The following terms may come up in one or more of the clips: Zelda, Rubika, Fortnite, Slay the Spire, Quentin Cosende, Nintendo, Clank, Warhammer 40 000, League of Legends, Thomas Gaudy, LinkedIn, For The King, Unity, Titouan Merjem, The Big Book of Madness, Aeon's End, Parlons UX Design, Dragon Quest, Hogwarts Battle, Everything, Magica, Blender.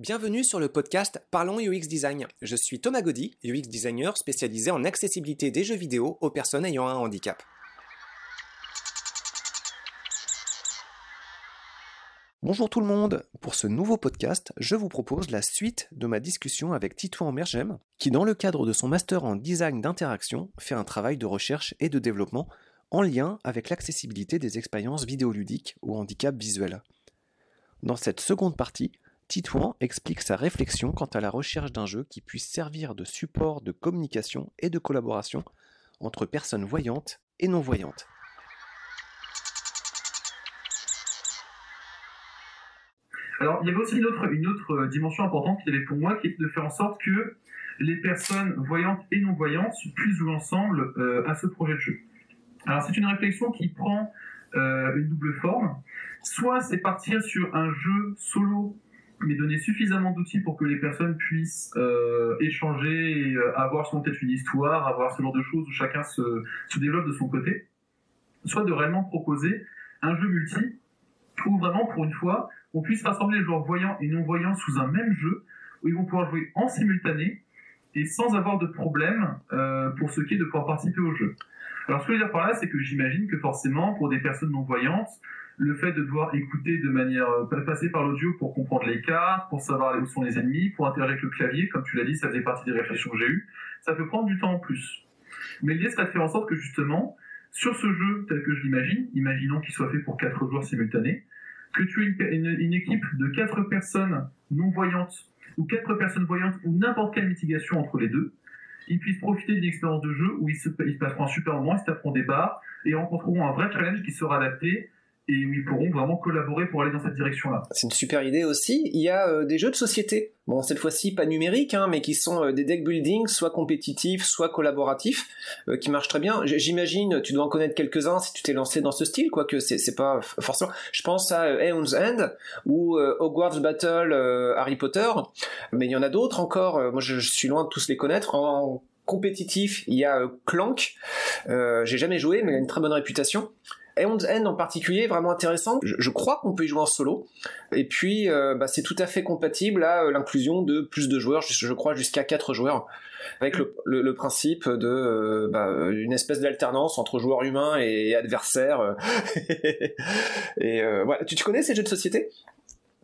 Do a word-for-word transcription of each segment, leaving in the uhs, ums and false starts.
Bienvenue sur le podcast Parlons U X Design. Je suis Thomas Gaudy, U X designer spécialisé en accessibilité des jeux vidéo aux personnes ayant un handicap. Bonjour tout le monde. Pour ce nouveau podcast, je vous propose la suite de ma discussion avec Titouan Merjem, qui dans le cadre de son master en design d'interaction, fait un travail de recherche et de développement en lien avec l'accessibilité des expériences vidéoludiques au handicap visuel. Dans cette seconde partie, Titouan explique sa réflexion quant à la recherche d'un jeu qui puisse servir de support de communication et de collaboration entre personnes voyantes et non-voyantes. Alors, il y avait aussi une autre, une autre dimension importante qu'il y avait pour moi, qui est de faire en sorte que les personnes voyantes et non-voyantes puissent jouer ensemble euh, à ce projet de jeu. Alors, c'est une réflexion qui prend euh, une double forme. Soit c'est partir sur un jeu solo, mais donner suffisamment d'outils pour que les personnes puissent euh, échanger, et, euh, avoir souvent peut-être une histoire, avoir ce genre de choses où chacun se, se développe de son côté, soit de réellement proposer un jeu multi où vraiment pour une fois on puisse rassembler les joueurs voyants et non-voyants sous un même jeu où ils vont pouvoir jouer en simultané et sans avoir de problème euh, pour ce qui est de pouvoir participer au jeu. Alors ce que je veux dire par là, c'est que j'imagine que forcément pour des personnes non-voyantes, le fait de devoir écouter de manière, passer par l'audio pour comprendre les cartes, pour savoir où sont les ennemis, pour interagir avec le clavier, comme tu l'as dit, ça faisait partie des réflexions que j'ai eues, ça peut prendre du temps en plus. Mais l'idée serait de faire en sorte que justement, sur ce jeu tel que je l'imagine, imaginons qu'il soit fait pour quatre joueurs simultanés, que tu aies une, une, une équipe de quatre personnes non-voyantes, ou quatre personnes voyantes, ou n'importe quelle mitigation entre les deux, ils puissent profiter d'une expérience de jeu où ils se, ils passeront un super moment, ils se taperont des barres, et rencontreront un vrai challenge qui sera adapté et où ils pourront vraiment collaborer pour aller dans cette direction-là. C'est une super idée aussi. Il y a euh, des jeux de société, bon cette fois-ci pas numériques, hein, mais qui sont euh, des deck building, soit compétitifs, soit collaboratifs, euh, qui marchent très bien. J'imagine, tu dois en connaître quelques-uns si tu t'es lancé dans ce style, quoique c'est, c'est pas forcément... Je pense à euh, Aeon's End, ou euh, Hogwarts Battle, euh, Harry Potter, mais il y en a d'autres encore, moi je, je suis loin de tous les connaître. En compétitif, il y a euh, Clank, euh, j'ai jamais joué, mais il a une très bonne réputation. Aeon's End en particulier est vraiment intéressant. Je, je crois qu'on peut y jouer en solo. Et puis, euh, bah, c'est tout à fait compatible à euh, l'inclusion de plus de joueurs, je, je crois jusqu'à quatre joueurs, avec le, le, le principe de euh, bah, une espèce d'alternance entre joueurs humains et adversaires. Euh, et euh, voilà. Tu, tu connais ces jeux de société ?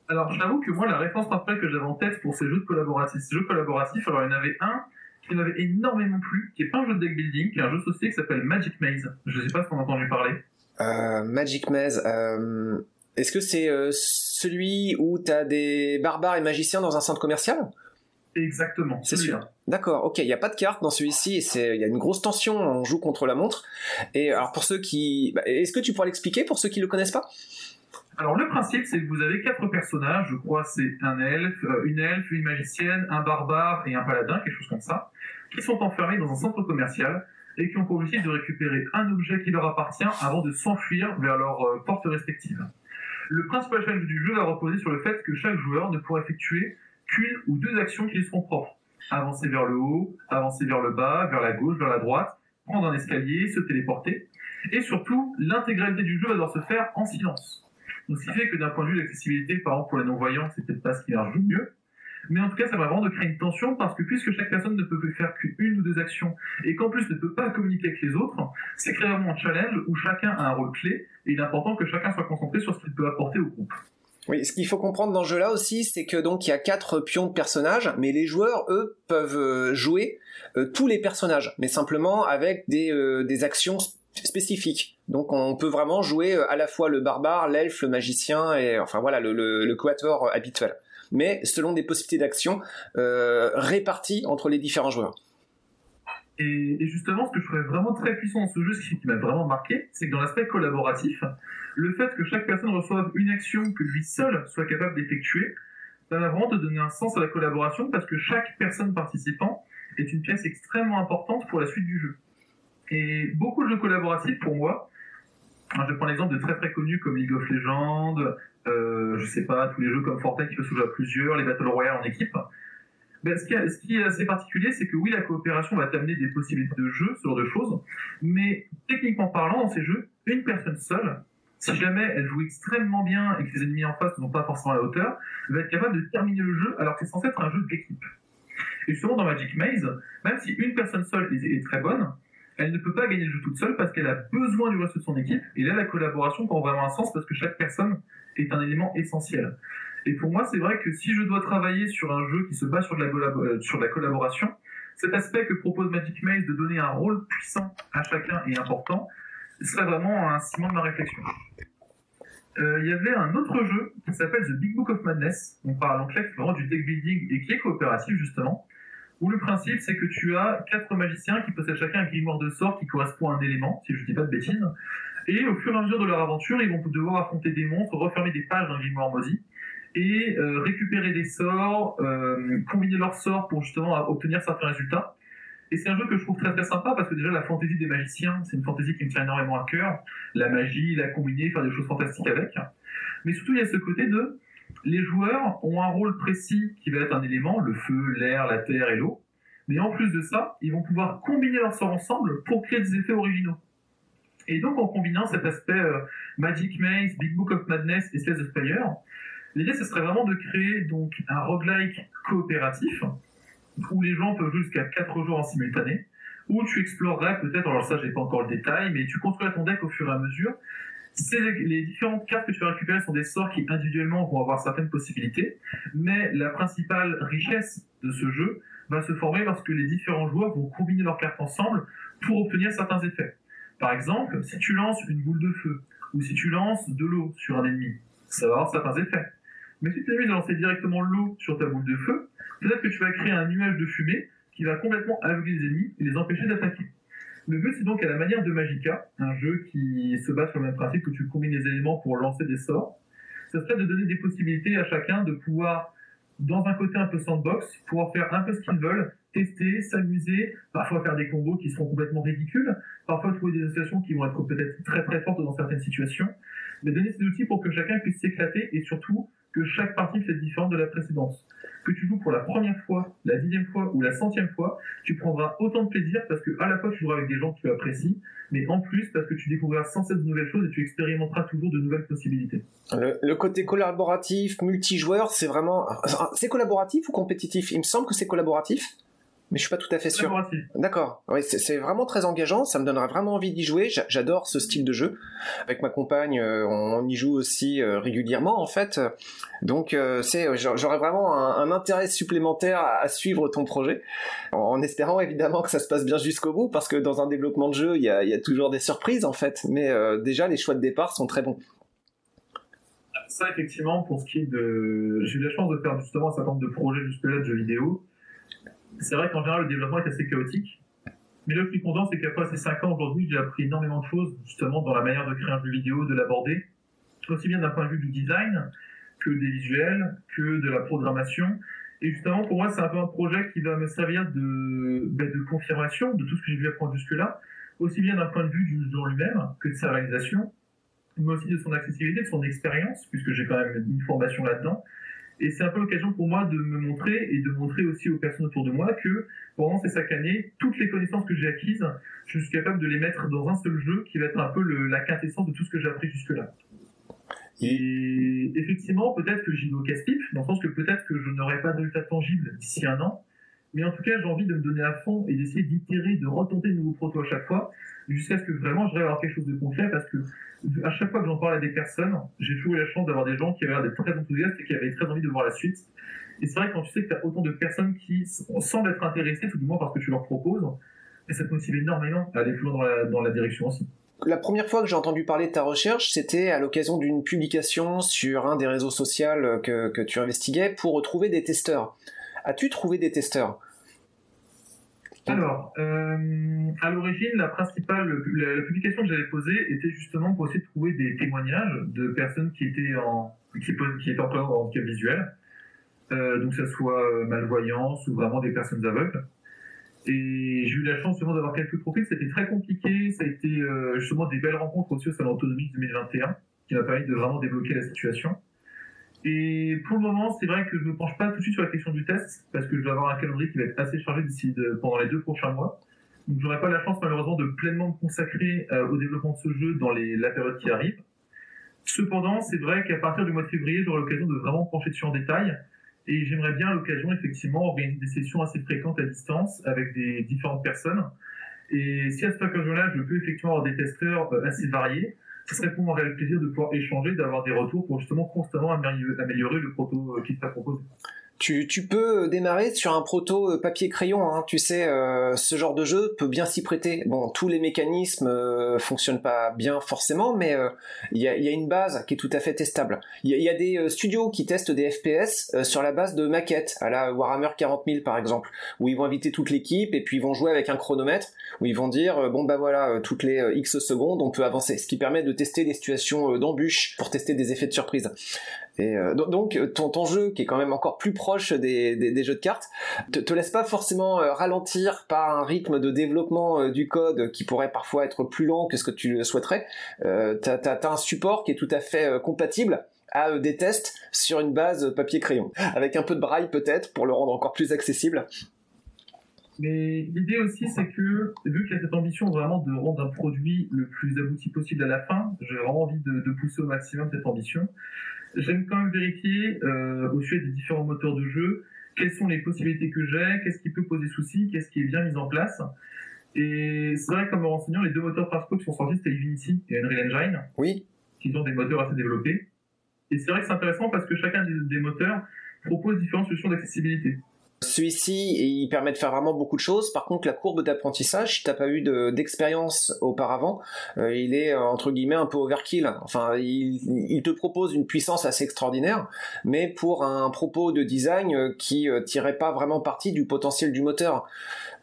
Alors, j'avoue que moi, la réponse parfaite que j'avais en tête pour ces jeux de collaboratifs, ces jeux collaboratifs, alors il y en avait un qui m'avait énormément plu, qui n'est pas un jeu de deck building, qui est un jeu de société qui s'appelle Magic Maze. Je ne sais pas si on a entendu parler. Euh, Magic Maze, euh, est-ce que c'est euh, celui où t'as des barbares et magiciens dans un centre commercial ? Exactement, c'est celui-là. Celui-là. D'accord, ok, il n'y a pas de carte dans celui-ci, il y a une grosse tension, on joue contre la montre. Et alors pour ceux qui... Bah, est-ce que tu pourras l'expliquer pour ceux qui ne le connaissent pas ? Alors le principe, c'est que vous avez quatre personnages, je crois c'est un elfe, euh, une elfe, une magicienne, un barbare et un paladin, quelque chose comme ça, qui sont enfermés dans un centre commercial et qui ont pour objectif de récupérer un objet qui leur appartient avant de s'enfuir vers leurs euh, portes respectives. Le principal challenge du jeu va reposer sur le fait que chaque joueur ne pourra effectuer qu'une ou deux actions qui lui seront propres. Avancer vers le haut, avancer vers le bas, vers la gauche, vers la droite, prendre un escalier, se téléporter, et surtout, l'intégralité du jeu va devoir se faire en silence. Donc ce qui fait que d'un point de vue d'accessibilité, par exemple pour les non-voyants, c'est peut-être pas ce qui leur joue mieux, mais en tout cas ça va vraiment de créer une tension parce que puisque chaque personne ne peut faire qu'une ou deux actions et qu'en plus ne peut pas communiquer avec les autres, c'est créer vraiment un challenge où chacun a un rôle clé et il est important que chacun soit concentré sur ce qu'il peut apporter au groupe. Oui, ce qu'il faut comprendre dans ce jeu-là aussi, c'est que donc il y a quatre pions de personnages, mais les joueurs, eux, peuvent jouer euh, tous les personnages, mais simplement avec des, euh, des actions spécifiques. Donc on peut vraiment jouer à la fois le barbare, l'elfe, le magicien et enfin voilà le, le, le quatuor habituel, mais selon des possibilités d'action euh, réparties entre les différents joueurs. Et, et justement, ce que je trouvais vraiment très puissant dans ce jeu, ce qui m'a vraiment marqué, c'est que dans l'aspect collaboratif, le fait que chaque personne reçoive une action que lui seul soit capable d'effectuer, ça va vraiment te donner un sens à la collaboration parce que chaque personne participant est une pièce extrêmement importante pour la suite du jeu. Et beaucoup de jeux collaboratifs, pour moi, je prends l'exemple de très très connus comme League of Legends, euh, je sais pas, tous les jeux comme Fortnite qui peuvent se jouer à plusieurs, les Battle Royale en équipe. Ben, ce, qui est, ce qui est assez particulier, c'est que oui, la coopération va t'amener des possibilités de jeu, ce genre de choses, mais techniquement parlant, dans ces jeux, une personne seule, Si jamais elle joue extrêmement bien et que ses ennemis en face ne sont pas forcément à la hauteur, elle va être capable de terminer le jeu alors que c'est censé être un jeu d'équipe. Et justement, dans Magic Maze, même si une personne seule est très bonne, elle ne peut pas gagner le jeu toute seule parce qu'elle a besoin du reste de son équipe. Et là, la collaboration prend vraiment un sens parce que chaque personne est un élément essentiel. Et pour moi, c'est vrai que si je dois travailler sur un jeu qui se base sur de la, collab- sur de la collaboration, cet aspect que propose Magic Maze de donner un rôle puissant à chacun et important, serait vraiment un ciment de ma réflexion. Il euh, y avait un autre jeu qui s'appelle The Big Book of Madness, on parle en clair vraiment du deck building et qui est coopératif justement, où le principe c'est que tu as quatre magiciens qui possèdent chacun un grimoire de sorts qui correspond à un élément, si je ne dis pas de bêtises, et au fur et à mesure de leur aventure, ils vont devoir affronter des monstres, refermer des pages d'un grimoire moisi, et euh, récupérer des sorts, euh, combiner leurs sorts pour justement obtenir certains résultats. Et c'est un jeu que je trouve très très sympa parce que déjà la fantaisie des magiciens, c'est une fantaisie qui me tient énormément à cœur, la magie, la combiner, faire des choses fantastiques avec. Mais surtout il y a ce côté de, les joueurs ont un rôle précis qui va être un élément, le feu, l'air, la terre et l'eau, mais en plus de ça, ils vont pouvoir combiner leurs sorts ensemble pour créer des effets originaux. Et donc en combinant cet aspect euh, Magic Maze, Big Book of Madness et Slay the Spire, l'idée ce serait vraiment de créer donc un roguelike coopératif, où les gens peuvent jouer jusqu'à quatre joueurs en simultané, où tu explorerais peut-être, alors ça j'ai pas encore le détail, mais tu construis ton deck au fur et à mesure. C'est les différentes cartes que tu vas récupérer sont des sorts qui individuellement vont avoir certaines possibilités, mais la principale richesse de ce jeu va se former lorsque les différents joueurs vont combiner leurs cartes ensemble pour obtenir certains effets. Par exemple, si tu lances une boule de feu, ou si tu lances de l'eau sur un ennemi, ça va avoir certains effets. Mais si tu t'amuses à lancer directement l'eau sur ta boule de feu, peut-être que tu vas créer un nuage de fumée qui va complètement aveugler les ennemis et les empêcher d'attaquer. Le but, c'est donc à la manière de Magica, un jeu qui se base sur le même principe que tu combines les éléments pour lancer des sorts, ça serait de donner des possibilités à chacun de pouvoir, dans un côté un peu sandbox, pouvoir faire un peu ce qu'ils veulent, tester, s'amuser, parfois faire des combos qui seront complètement ridicules, parfois trouver des associations qui vont être peut-être très très fortes dans certaines situations, mais donner ces outils pour que chacun puisse s'éclater et surtout que chaque partie fait différente de la précédente. Que tu joues pour la première fois, la dixième fois ou la centième fois, tu prendras autant de plaisir parce que à la fois tu joueras avec des gens que tu apprécies, mais en plus parce que tu découvriras sans cesse de nouvelles choses et tu expérimenteras toujours de nouvelles possibilités. Le, le côté collaboratif, multijoueur, c'est vraiment... C'est collaboratif ou compétitif ? Il me semble que c'est collaboratif, mais je suis pas tout à fait sûr. D'accord. Oui, c'est, c'est vraiment très engageant. Ça me donnerait vraiment envie d'y jouer. J'a- j'adore ce style de jeu. Avec ma compagne, euh, on y joue aussi euh, régulièrement, en fait. Donc, euh, c'est, j'aurais vraiment un, un intérêt supplémentaire à, à suivre ton projet, en, en espérant évidemment que ça se passe bien jusqu'au bout, parce que dans un développement de jeu, il y a, y a toujours des surprises, en fait. Mais euh, déjà, les choix de départ sont très bons. Ça, effectivement, pour ce qui est de, j'ai eu la chance de faire justement un certain nombre de projets jusque-là de jeux vidéo. C'est vrai qu'en général, le développement est assez chaotique. Mais là, je suis content, c'est qu'après ces cinq ans, aujourd'hui, j'ai appris énormément de choses, justement, dans la manière de créer un jeu vidéo, de l'aborder, aussi bien d'un point de vue du design, que des visuels, que de la programmation. Et justement, pour moi, c'est un peu un projet qui va me servir de, ben, de confirmation de tout ce que j'ai vu apprendre jusque-là, aussi bien d'un point de vue du jeu en lui-même, que de sa réalisation, mais aussi de son accessibilité, de son expérience, puisque j'ai quand même une formation là-dedans. Et c'est un peu l'occasion pour moi de me montrer et de montrer aussi aux personnes autour de moi que pendant ces cinq années, toutes les connaissances que j'ai acquises, je suis capable de les mettre dans un seul jeu qui va être un peu le, la quintessence de tout ce que j'ai appris jusque-là. Et effectivement, peut-être que j'y vais au casse-pipe, dans le sens que peut-être que je n'aurai pas de résultat tangible d'ici un an, mais en tout cas, j'ai envie de me donner à fond et d'essayer d'itérer, de retenter de nouveaux protos à chaque fois, jusqu'à ce que vraiment je vais avoir quelque chose de concret, parce que à chaque fois que j'en parle à des personnes, j'ai toujours eu la chance d'avoir des gens qui avaient l'air d'être très enthousiastes et qui avaient très envie de voir la suite. Et c'est vrai que quand tu sais que tu as autant de personnes qui semblent être intéressées, tout du moins parce que tu leur proposes, et ça te motive énormément à aller plus loin dans la, dans la direction aussi. La première fois que j'ai entendu parler de ta recherche, c'était à l'occasion d'une publication sur un des réseaux sociaux que, que tu investiguais pour retrouver des testeurs. As-tu trouvé des testeurs ? Alors, euh, à l'origine, la principale, la, la publication que j'avais posée était justement pour essayer de trouver des témoignages de personnes qui étaient en, qui, qui étaient encore en handicap visuel, euh, donc que ce soit malvoyance ou vraiment des personnes aveugles. Et j'ai eu la chance justement d'avoir quelques profils. C'était très compliqué. Ça a été euh, justement des belles rencontres aussi au Salon Autonomique deux mille vingt et un, qui m'a permis de vraiment débloquer la situation. Et pour le moment, c'est vrai que je ne me penche pas tout de suite sur la question du test, parce que je vais avoir un calendrier qui va être assez chargé d'ici de, pendant les deux prochains mois. Donc je n'aurai pas la chance malheureusement de pleinement me consacrer euh, au développement de ce jeu dans les, la période qui arrive. Cependant, c'est vrai qu'à partir du mois de février, j'aurai l'occasion de vraiment pencher dessus en détail. Et j'aimerais bien à l'occasion, effectivement, organiser des sessions assez fréquentes à distance avec des différentes personnes. Et si à cette occasion-là, je peux effectivement avoir des testeurs assez variés, ce serait pour moi un réel plaisir de pouvoir échanger, d'avoir des retours pour justement constamment améliorer le proto qui t'a proposé. Tu, tu peux démarrer sur un proto papier-crayon, hein. Tu sais, euh, ce genre de jeu peut bien s'y prêter. Bon, tous les mécanismes euh, fonctionnent pas bien forcément, mais il euh, y, y a une base qui est tout à fait testable. Il y, y a des euh, studios qui testent des F P S euh, sur la base de maquettes, à la Warhammer quarante mille par exemple, où ils vont inviter toute l'équipe et puis ils vont jouer avec un chronomètre, où ils vont dire, euh, bon bah voilà, euh, toutes les euh, X secondes, on peut avancer, ce qui permet de tester des situations euh, d'embûche pour tester des effets de surprise. Et euh, donc ton, ton jeu, qui est quand même encore plus proche des, des, des jeux de cartes, te, te laisse pas forcément ralentir par un rythme de développement du code qui pourrait parfois être plus lent que ce que tu souhaiterais. Euh, t'as, t'as, t'as un support qui est tout à fait compatible à des tests sur une base papier-crayon, avec un peu de braille peut-être pour le rendre encore plus accessible. Mais l'idée aussi, c'est que, vu qu'il y a cette ambition vraiment de rendre un produit le plus abouti possible à la fin, j'ai vraiment envie de, de pousser au maximum cette ambition. J'aime quand même vérifier, euh, au sujet des différents moteurs de jeu, quelles sont les possibilités que j'ai, qu'est-ce qui peut poser souci, qu'est-ce qui est bien mis en place. Et c'est vrai qu'en me renseignant, les deux moteurs principaux qui sont sortis, c'était Unity et Unreal Engine. Oui. Qui ont des moteurs assez développés. Et c'est vrai que c'est intéressant parce que chacun des, des moteurs propose différentes solutions d'accessibilité. Celui-ci, il permet de faire vraiment beaucoup de choses. Par contre, la courbe d'apprentissage, si t'as pas eu de, d'expérience auparavant, euh, il est, euh, entre guillemets, un peu overkill. Enfin, il, il te propose une puissance assez extraordinaire, mais pour un propos de design euh, qui euh, tirait pas vraiment parti du potentiel du moteur.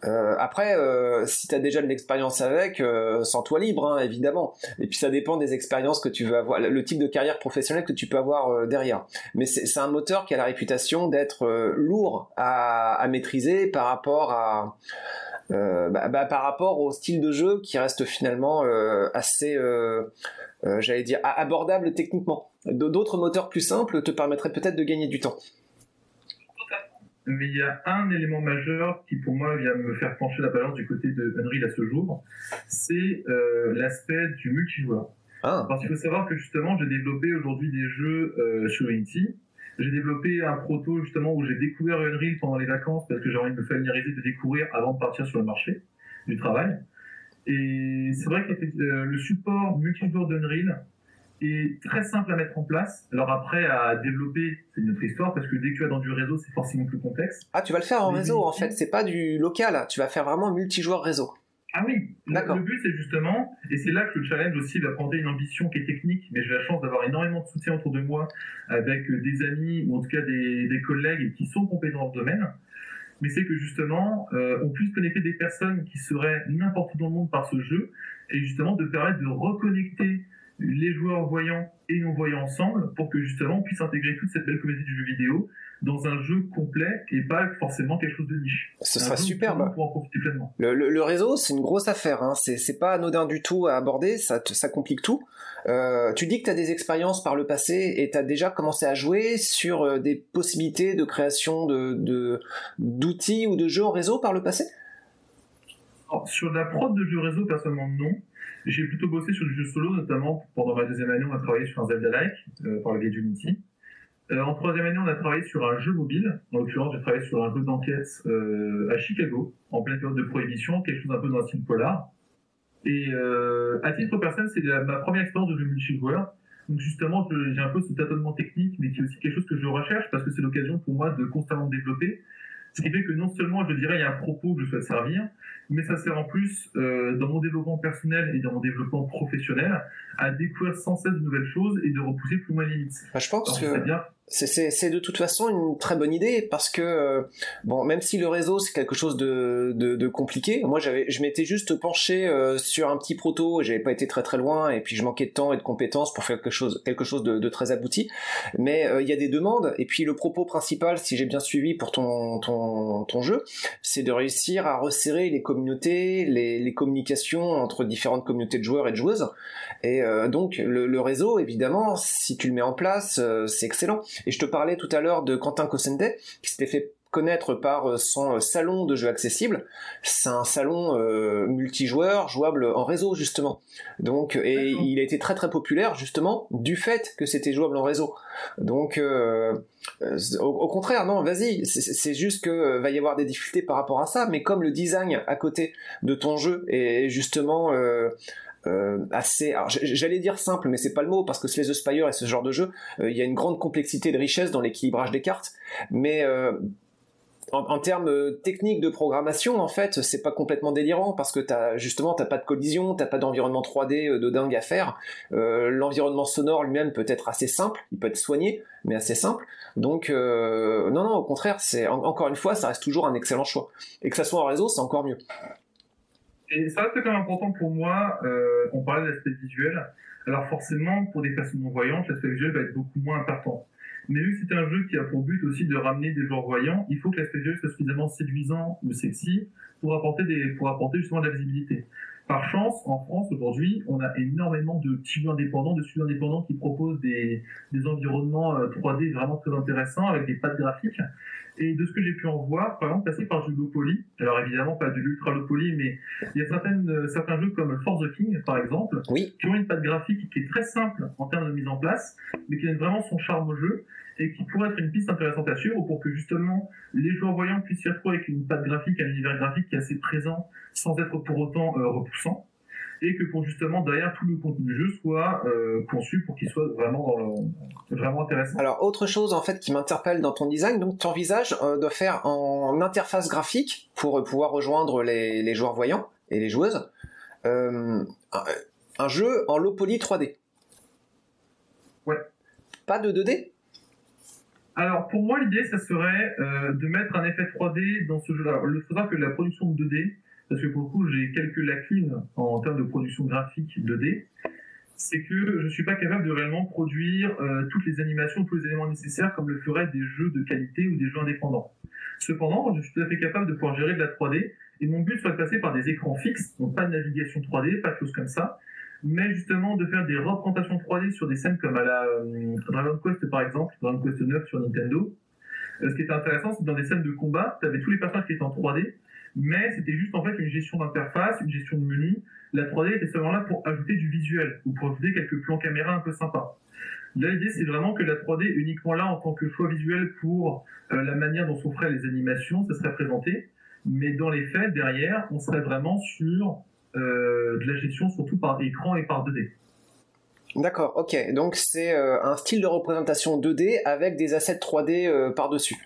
Euh, après, euh, si t'as déjà de l'expérience avec, euh, sens-toi libre, hein, évidemment. Et puis, ça dépend des expériences que tu veux avoir, le type de carrière professionnelle que tu peux avoir euh, derrière. Mais c'est, c'est un moteur qui a la réputation d'être euh, lourd à À, à maîtriser par rapport à euh, bah, bah, par rapport au style de jeu qui reste finalement euh, assez euh, euh, j'allais dire abordable techniquement. D'autres moteurs plus simples te permettraient peut-être de gagner du temps. Mais il y a un élément majeur qui pour moi vient me faire pencher la balance du côté de Unreal à ce jour, c'est euh, l'aspect du multijoueur. Ah. Parce qu'il faut savoir que justement j'ai développé aujourd'hui des jeux euh, sur Unity. J'ai développé un proto justement où j'ai découvert Unreal pendant les vacances parce que j'ai envie de me familiariser, de découvrir avant de partir sur le marché du travail. Et c'est vrai que le support multijoueur d'Unreal est très simple à mettre en place. Alors après, à développer, c'est une autre histoire parce que dès que tu vas dans du réseau, c'est forcément plus complexe. Ah, tu vas le faire en Mais réseau en fait, c'est pas du local, tu vas faire vraiment multijoueur réseau. Ah oui, d'accord. Le but c'est justement, et c'est là que le challenge aussi d'affronter une ambition qui est technique, mais j'ai la chance d'avoir énormément de soutien autour de moi avec des amis ou en tout cas des, des collègues qui sont compétents dans le domaine, mais c'est que justement euh, on puisse connecter des personnes qui seraient n'importe où dans le monde par ce jeu et justement de permettre de reconnecter les joueurs voyants et non-voyants ensemble pour que justement on puisse intégrer toute cette belle communauté du jeu vidéo dans un jeu complet et pas forcément quelque chose de niche. Ce un sera superbe. Le, le, le réseau, c'est une grosse affaire. Hein. C'est, c'est pas anodin du tout à aborder. Ça, te, ça complique tout. Euh, tu dis que t'as des expériences par le passé et t'as déjà commencé à jouer sur des possibilités de création de, de d'outils ou de jeux en réseau par le passé. Alors, sur la prod de jeux réseau, personnellement non. J'ai plutôt bossé sur du jeu solo, notamment pendant ma deuxième année, on a travaillé sur un Zelda-like euh, par le biais d'Unity. Euh, en troisième année, on a travaillé sur un jeu mobile. En l'occurrence, j'ai travaillé sur un jeu d'enquête euh, à Chicago, en pleine période de prohibition, quelque chose un peu dans le style polar. Et euh, à titre personnel, c'est la, ma première expérience de jeu multijoueur. Donc justement, je, j'ai un peu ce tâtonnement technique, mais qui est aussi quelque chose que je recherche, parce que c'est l'occasion pour moi de constamment me développer. Ce qui fait que non seulement, je dirais, il y a un propos que je souhaite servir, mais ça sert en plus, euh, dans mon développement personnel et dans mon développement professionnel, à découvrir sans cesse de nouvelles choses et de repousser plus loin les limites. Bah, je pense Alors, que c'est, c'est, c'est de toute façon une très bonne idée, parce que bon, même si le réseau c'est quelque chose de, de, de compliqué, moi j'avais, je m'étais juste penché euh, sur un petit proto, j'avais pas été très très loin, et puis je manquais de temps et de compétences pour faire quelque chose, quelque chose de, de très abouti. Mais il euh, y a des demandes, et puis le propos principal, si j'ai bien suivi pour ton, ton, ton jeu, c'est de réussir à resserrer les communautés Les, les communications entre différentes communautés de joueurs et de joueuses, et euh, donc le, le réseau évidemment si tu le mets en place euh, c'est excellent. Et je te parlais tout à l'heure de Quentin Cosende qui s'était fait connaître par son salon de jeux accessibles. C'est un salon euh, multijoueur, jouable en réseau justement. Donc, et il a été très très populaire justement du fait que c'était jouable en réseau. Donc, euh, au, au contraire, non, vas-y, c'est, c'est juste que va y avoir des difficultés par rapport à ça. Mais comme le design à côté de ton jeu est justement euh, Euh, assez, alors j'allais dire simple, mais c'est pas le mot, parce que Slay the Spire et ce genre de jeu, il euh, y a une grande complexité de richesse dans l'équilibrage des cartes, mais euh, en, en termes techniques de programmation, en fait, c'est pas complètement délirant, parce que t'as, justement, t'as pas de collision, t'as pas d'environnement trois D de dingue à faire, euh, l'environnement sonore lui-même peut être assez simple, il peut être soigné, mais assez simple, donc euh, non, non, au contraire, c'est, en, encore une fois, ça reste toujours un excellent choix, et que ça soit en réseau, c'est encore mieux. Et ça reste quand même important pour moi, euh, on parlait de l'aspect visuel, alors forcément pour des personnes non-voyantes, l'aspect visuel va être beaucoup moins important. Mais vu que c'est un jeu qui a pour but aussi de ramener des joueurs voyants, il faut que l'aspect visuel soit suffisamment séduisant ou sexy pour apporter, des, pour apporter justement de la visibilité. Par chance, en France aujourd'hui, on a énormément de petits jeux indépendants, de studios indépendants qui proposent des, des environnements trois D vraiment très intéressants avec des pattes graphiques. Et de ce que j'ai pu en voir, par exemple, passer par du low poly, alors évidemment pas du ultra low poly, mais il y a certaines, certains jeux comme For The King, par exemple, oui, qui ont une patte graphique qui est très simple en termes de mise en place, mais qui donne vraiment son charme au jeu et qui pourrait être une piste intéressante à suivre pour que justement les joueurs voyants puissent s'y retrouver avec une patte graphique, un univers graphique qui est assez présent sans être pour autant euh, repoussant, et que pour justement derrière tout le contenu du jeu soit euh, conçu pour qu'il soit vraiment dans le, vraiment intéressant. Alors autre chose en fait qui m'interpelle dans ton design, donc tu envisages euh, de faire en interface graphique pour pouvoir rejoindre les, les joueurs voyants et les joueuses euh, un, un jeu en low poly trois D. Ouais. Pas de deux D ? Alors pour moi l'idée ça serait euh, de mettre un effet trois D dans ce jeu-là. Il faudra que la production de deux D, parce que pour le coup, j'ai quelques lacunes en termes de production graphique deux D, c'est que je ne suis pas capable de réellement produire euh, toutes les animations, tous les éléments nécessaires comme le feraient des jeux de qualité ou des jeux indépendants. Cependant, je suis tout à fait capable de pouvoir gérer de la trois D, et mon but serait de passer par des écrans fixes, donc pas de navigation trois D, pas de choses comme ça, mais justement de faire des représentations trois D sur des scènes comme à la euh, Dragon Quest par exemple, Dragon Quest neuf sur Nintendo. Euh, ce qui était intéressant, c'est que dans des scènes de combat, tu avais tous les personnages qui étaient en trois D, mais c'était juste en fait une gestion d'interface, une gestion de menu. La trois D était seulement là pour ajouter du visuel ou pour ajouter quelques plans caméra un peu sympas. Là, l'idée, c'est vraiment que la trois D est uniquement là en tant que choix visuel pour euh, la manière dont sont faites les animations, ça serait présenté. Mais dans les faits, derrière, on serait vraiment sur euh, de la gestion surtout par écran et par deux D. D'accord, ok. Donc c'est euh, un style de représentation deux D avec des assets trois D euh, par-dessus.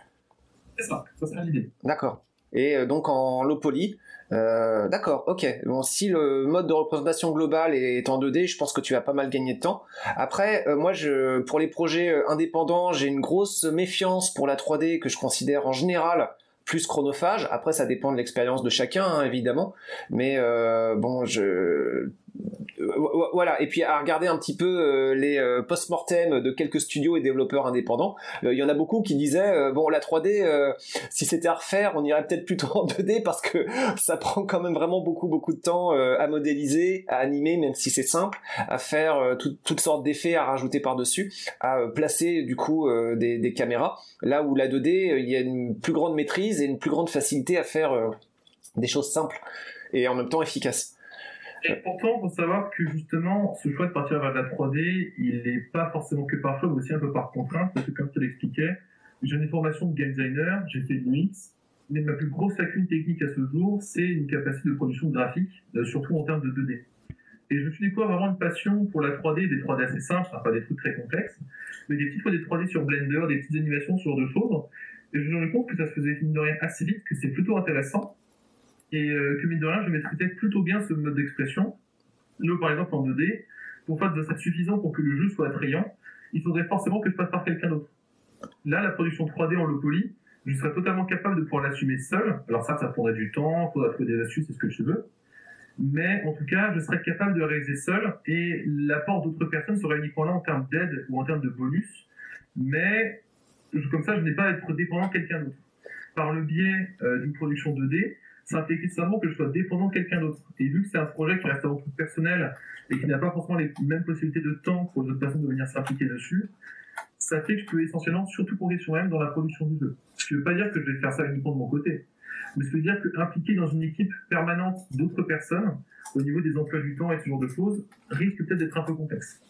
C'est ça, ça serait l'idée. D'accord. Et donc en low poly, euh, d'accord, ok. Bon, si le mode de représentation globale est en deux D, je pense que tu vas pas mal gagner de temps. Après, euh, moi, je, pour les projets indépendants, j'ai une grosse méfiance pour la trois D que je considère en général plus chronophage. Après, ça dépend de l'expérience de chacun, hein, évidemment. Mais euh, bon, je... voilà, et puis à regarder un petit peu euh, les euh, post-mortem de quelques studios et développeurs indépendants, il euh, y en a beaucoup qui disaient euh, bon la trois D euh, si c'était à refaire on irait peut-être plutôt en deux D parce que ça prend quand même vraiment beaucoup beaucoup de temps euh, à modéliser, à animer même si c'est simple, à faire euh, tout, toutes sortes d'effets à rajouter par-dessus, à euh, placer du coup euh, des, des caméras, là où la deux D euh, il y a une plus grande maîtrise et une plus grande facilité à faire euh, des choses simples et en même temps efficaces. Et pourtant, il faut savoir que justement, ce choix de partir vers la trois D, il n'est pas forcément que par choix, mais aussi un peu par contrainte, parce que comme je te l'expliquais, j'ai une formation de game designer, j'ai fait de l'U X, mais ma plus grosse lacune technique à ce jour, c'est une capacité de production graphique, surtout en termes de deux D. Et je me suis découvert vraiment une passion pour la trois D, des trois D assez simples, enfin, pas des trucs très complexes, mais des petites fois des trois D sur Blender, des petites animations, ce genre de choses, et je me suis rendu compte que ça se faisait mine de rien assez vite, que c'est plutôt intéressant, et que mine de rien, je maîtrisais plutôt bien ce mode d'expression. Là, par exemple, en deux D, pour faire des assets suffisants pour que le jeu soit attrayant, il faudrait forcément que je passe par quelqu'un d'autre. Là, la production trois D en low poly, je serais totalement capable de pouvoir l'assumer seul. Alors ça, ça prendrait du temps, il faudrait trouver des astuces, c'est ce que je veux. Mais en tout cas, je serais capable de le réaliser seul, et l'apport d'autres personnes serait uniquement là en termes d'aide ou en termes de bonus. Mais comme ça, je n'ai pas à être dépendant de quelqu'un d'autre. Par le biais euh, d'une production deux D, ça implique nécessairement que je sois dépendant de quelqu'un d'autre. Et vu que c'est un projet qui reste avant tout personnel et qui n'a pas forcément les mêmes possibilités de temps pour les autres personnes de venir s'impliquer dessus, ça fait que je peux essentiellement surtout compter sur moi-même dans la production du jeu. Ce qui ne veut pas dire que je vais faire ça uniquement de mon côté, mais ce qui veut dire qu'impliquer dans une équipe permanente d'autres personnes, au niveau des emplois du temps et ce genre de choses, risque peut-être d'être un peu complexe.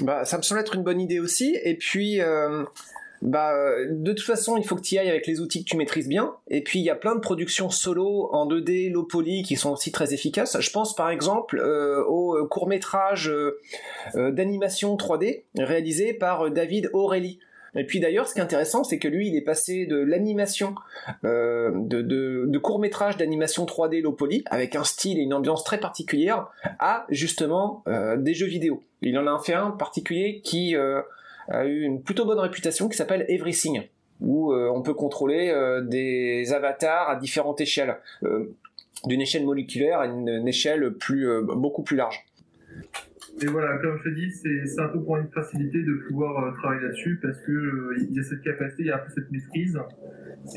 Bah, ça me semble être une bonne idée aussi, et puis... Euh... Bah, de toute façon, il faut que tu y ailles avec les outils que tu maîtrises bien. Et puis, il y a plein de productions solo en deux D, low poly, qui sont aussi très efficaces. Je pense, par exemple, euh, au court-métrage euh, d'animation trois D réalisé par David Aurélie. Et puis d'ailleurs, ce qui est intéressant, c'est que lui, il est passé de l'animation, euh, de, de, de court-métrage d'animation trois D low poly, avec un style et une ambiance très particulière, à justement euh, des jeux vidéo. Il en a fait un particulier qui... Euh, a eu une plutôt bonne réputation qui s'appelle Everything, où euh, on peut contrôler euh, des avatars à différentes échelles, euh, d'une échelle moléculaire à une, une échelle plus, euh, beaucoup plus large. Et voilà, comme je te dis, c'est, c'est un peu pour une facilité de pouvoir euh, travailler là-dessus, parce qu'il euh, y a cette capacité, il y a un peu cette maîtrise,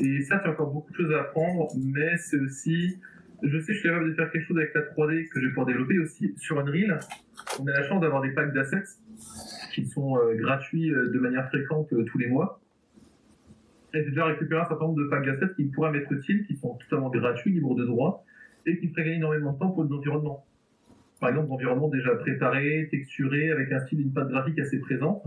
et ça, tu as encore beaucoup de choses à apprendre, mais c'est aussi... Je sais que je suis capable de faire quelque chose avec la trois D que je vais pouvoir développer aussi sur Unreal. On a la chance d'avoir des packs d'assets qui sont euh, gratuits euh, de manière fréquente euh, tous les mois. Et j'ai déjà récupéré un certain nombre de packs d'assets qui pourraient m'être utiles, qui sont totalement gratuits, libres de droit, et qui me feraient gagner énormément de temps pour les environnements. Par exemple, l'environnement déjà préparé, texturé, avec un style d'une patte graphique assez présente,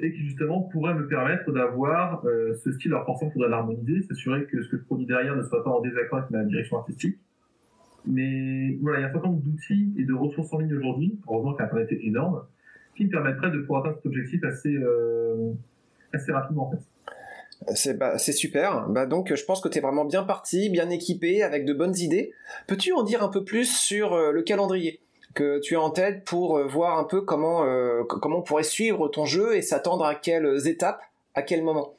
et qui justement pourrait me permettre d'avoir euh, ce style. Alors forcément, il faudrait l'harmoniser, s'assurer que ce que je produis derrière ne soit pas en désaccord avec ma direction artistique. Mais voilà, il y a un certain nombre d'outils et de ressources en ligne aujourd'hui, heureusement qu'Internet est énorme, qui me permettraient de pouvoir atteindre cet objectif assez, euh, assez rapidement en fait. C'est, bah, c'est super, bah donc je pense que tu es vraiment bien parti, bien équipé, avec de bonnes idées. Peux-tu en dire un peu plus sur euh, le calendrier que tu as en tête pour euh, voir un peu comment, euh, comment on pourrait suivre ton jeu et s'attendre à quelles étapes, à quel moment ?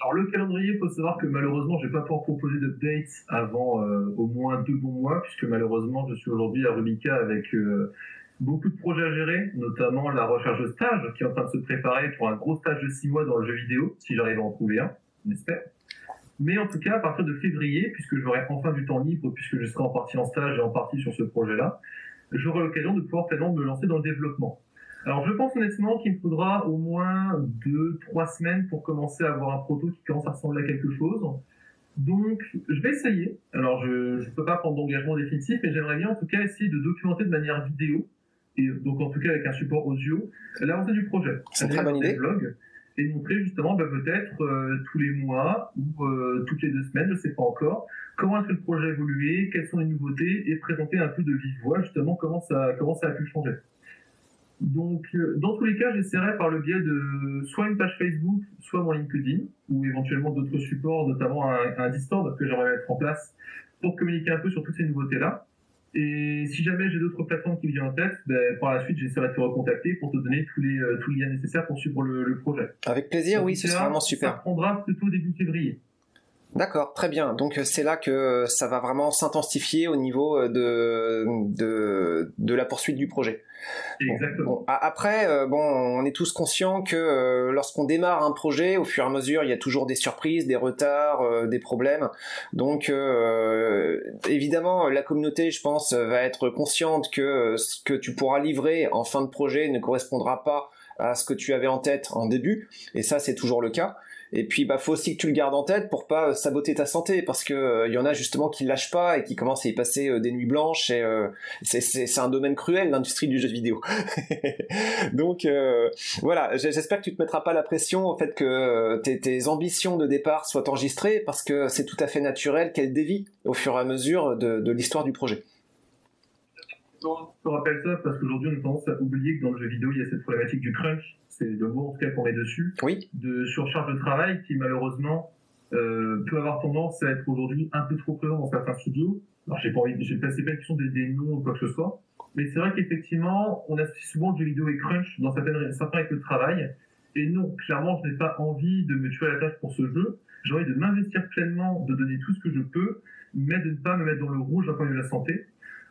Alors le calendrier, il faut savoir que malheureusement, je ne vais pas pouvoir proposer d'update avant euh, au moins deux bons mois, puisque malheureusement, je suis aujourd'hui à Rubika avec euh, beaucoup de projets à gérer, notamment la recherche de stage, qui est en train de se préparer pour un gros stage de six mois dans le jeu vidéo, si j'arrive à en trouver un, on espère. Mais en tout cas, à partir de février, puisque j'aurai enfin du temps libre, puisque je serai en partie en stage et en partie sur ce projet-là, j'aurai l'occasion de pouvoir pleinement me lancer dans le développement. Alors je pense honnêtement qu'il me faudra au moins deux trois semaines pour commencer à avoir un proto qui commence à ressembler à quelque chose. Donc je vais essayer, alors je ne peux pas prendre d'engagement définitif, mais j'aimerais bien en tout cas essayer de documenter de manière vidéo, et donc en tout cas avec un support audio, l'avancée du projet. C'est une très bonne idée. Blog, et montrer justement bah, peut-être euh, tous les mois ou euh, toutes les deux semaines, je ne sais pas encore, comment est-ce que le projet a évolué, quelles sont les nouveautés, et présenter un peu de vive voix justement comment ça, comment ça a pu changer. Donc, euh, dans tous les cas, j'essaierai par le biais de soit une page Facebook, soit mon LinkedIn, ou éventuellement d'autres supports, notamment un, un Discord que j'aimerais mettre en place pour communiquer un peu sur toutes ces nouveautés-là. Et si jamais j'ai d'autres plateformes qui me viennent en tête, ben, par la suite, j'essaierai de te recontacter pour te donner tous les, euh, tous les liens nécessaires pour suivre le, le projet. Avec plaisir, donc, oui, ce sera vraiment super. Ça prendra plutôt début février. D'accord, très bien. Donc c'est là que ça va vraiment s'intensifier au niveau de de, de la poursuite du projet. Exactement. Bon, bon, après, bon, on est tous conscients que lorsqu'on démarre un projet, au fur et à mesure, il y a toujours des surprises, des retards, des problèmes. Donc euh, évidemment, la communauté, je pense, va être consciente que ce que tu pourras livrer en fin de projet ne correspondra pas à ce que tu avais en tête en début. Et ça, c'est toujours le cas. Et puis, bah, faut aussi que tu le gardes en tête pour pas saboter ta santé, parce que euh, y en a justement qui lâchent pas et qui commencent à y passer euh, des nuits blanches. Et euh, c'est, c'est, c'est un domaine cruel, l'industrie du jeu vidéo. Donc euh, voilà, j'espère que tu te mettras pas la pression au fait que euh, tes, tes ambitions de départ soient enregistrées, parce que c'est tout à fait naturel qu'elles dévient au fur et à mesure de, de l'histoire du projet. Je te rappelle ça parce qu'aujourd'hui on a tendance à oublier que dans le jeu vidéo il y a cette problématique du crunch, c'est le mot en tout cas qu'on met dessus, oui. De surcharge de travail qui malheureusement euh, peut avoir tendance à être aujourd'hui un peu trop présent dans certains studios. Alors j'ai pas envie, j'ai passé pas la question des, des noms ou quoi que ce soit, mais c'est vrai qu'effectivement on associe souvent le jeu vidéo et crunch dans certaines, certains avec le travail, et non, clairement je n'ai pas envie de me tuer à la tâche pour ce jeu, j'ai envie de m'investir pleinement, de donner tout ce que je peux, mais de ne pas me mettre dans le rouge d'un point de vue de la santé.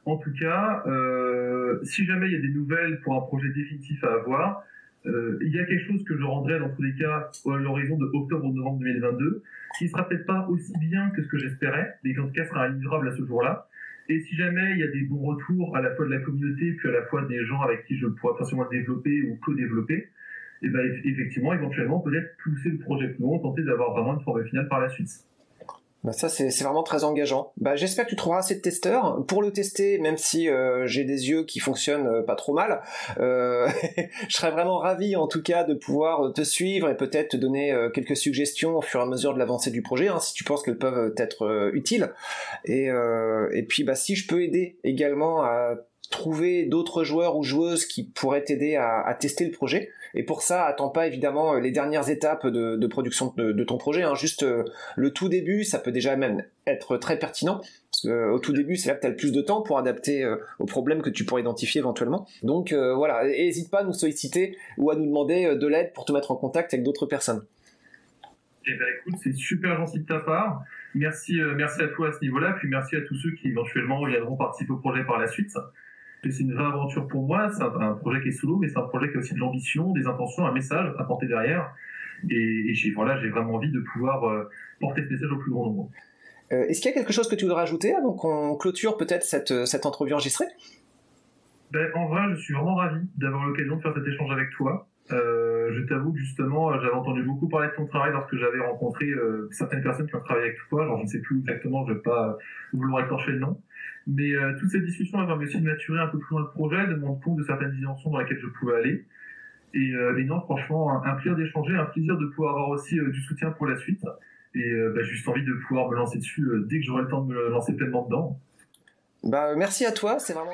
En tout cas, euh, si jamais il y a des nouvelles pour un projet définitif à avoir, euh, il y a quelque chose que je rendrai dans tous les cas à l'horizon de octobre ou novembre deux mille vingt-deux, qui ne sera peut-être pas aussi bien que ce que j'espérais, mais qui en tout cas sera livrable à ce jour-là. Et si jamais il y a des bons retours à la fois de la communauté, puis à la fois des gens avec qui je pourrais potentiellement développer ou co-développer, et ben, effectivement, éventuellement, peut-être pousser le projet plus haut, tenter d'avoir vraiment une forme finale par la suite. Ben ça, c'est, c'est vraiment très engageant. Ben, j'espère que tu trouveras assez de testeurs pour le tester, même si euh, j'ai des yeux qui fonctionnent euh, pas trop mal. Euh, je serais vraiment ravi, en tout cas, de pouvoir te suivre et peut-être te donner euh, quelques suggestions au fur et à mesure de l'avancée du projet, hein, si tu penses qu'elles peuvent être euh, utiles. Et, euh, et puis, ben, si je peux aider également à trouver d'autres joueurs ou joueuses qui pourraient t'aider à, à tester le projet. Et pour ça, attends pas évidemment les dernières étapes de, de production de, de ton projet, hein. Juste euh, le tout début, ça peut déjà même être très pertinent, parce que euh, au tout début, c'est là que tu as le plus de temps pour adapter euh, aux problèmes que tu pourrais identifier éventuellement. Donc euh, voilà, n'hésite pas à nous solliciter ou à nous demander euh, de l'aide pour te mettre en contact avec d'autres personnes. Eh bien écoute, c'est super gentil de ta part. Merci, euh, merci à toi à ce niveau-là, puis merci à tous ceux qui éventuellement viendront participer au projet par la suite. C'est une vraie aventure pour moi, c'est un, un projet qui est sous l'eau, mais c'est un projet qui a aussi de l'ambition, des intentions, un message à porter derrière. Et, et j'ai, voilà, j'ai vraiment envie de pouvoir euh, porter ce message au plus grand nombre. Euh, est-ce qu'il y a quelque chose que tu voudrais ajouter avant qu'on clôture peut-être cette, cette entrevue enregistrée ? Ben, en vrai, je suis vraiment ravi d'avoir l'occasion de faire cet échange avec toi. Euh, je t'avoue que justement, j'avais entendu beaucoup parler de ton travail lorsque j'avais rencontré euh, certaines personnes qui ont travaillé avec toi. Genre, je ne sais plus exactement, je ne vais pas vouloir écorcher le nom. Mais euh, toute cette discussion a permis aussi de maturer un peu plus loin le projet, de me rendre compte de certaines dimensions dans lesquelles je pouvais aller. Et, euh, et non, franchement, un, un plaisir d'échanger, un plaisir de pouvoir avoir aussi euh, du soutien pour la suite. Et euh, bah, juste envie de pouvoir me lancer dessus euh, dès que j'aurai le temps de me lancer pleinement dedans. Bah, merci à toi, c'est vraiment...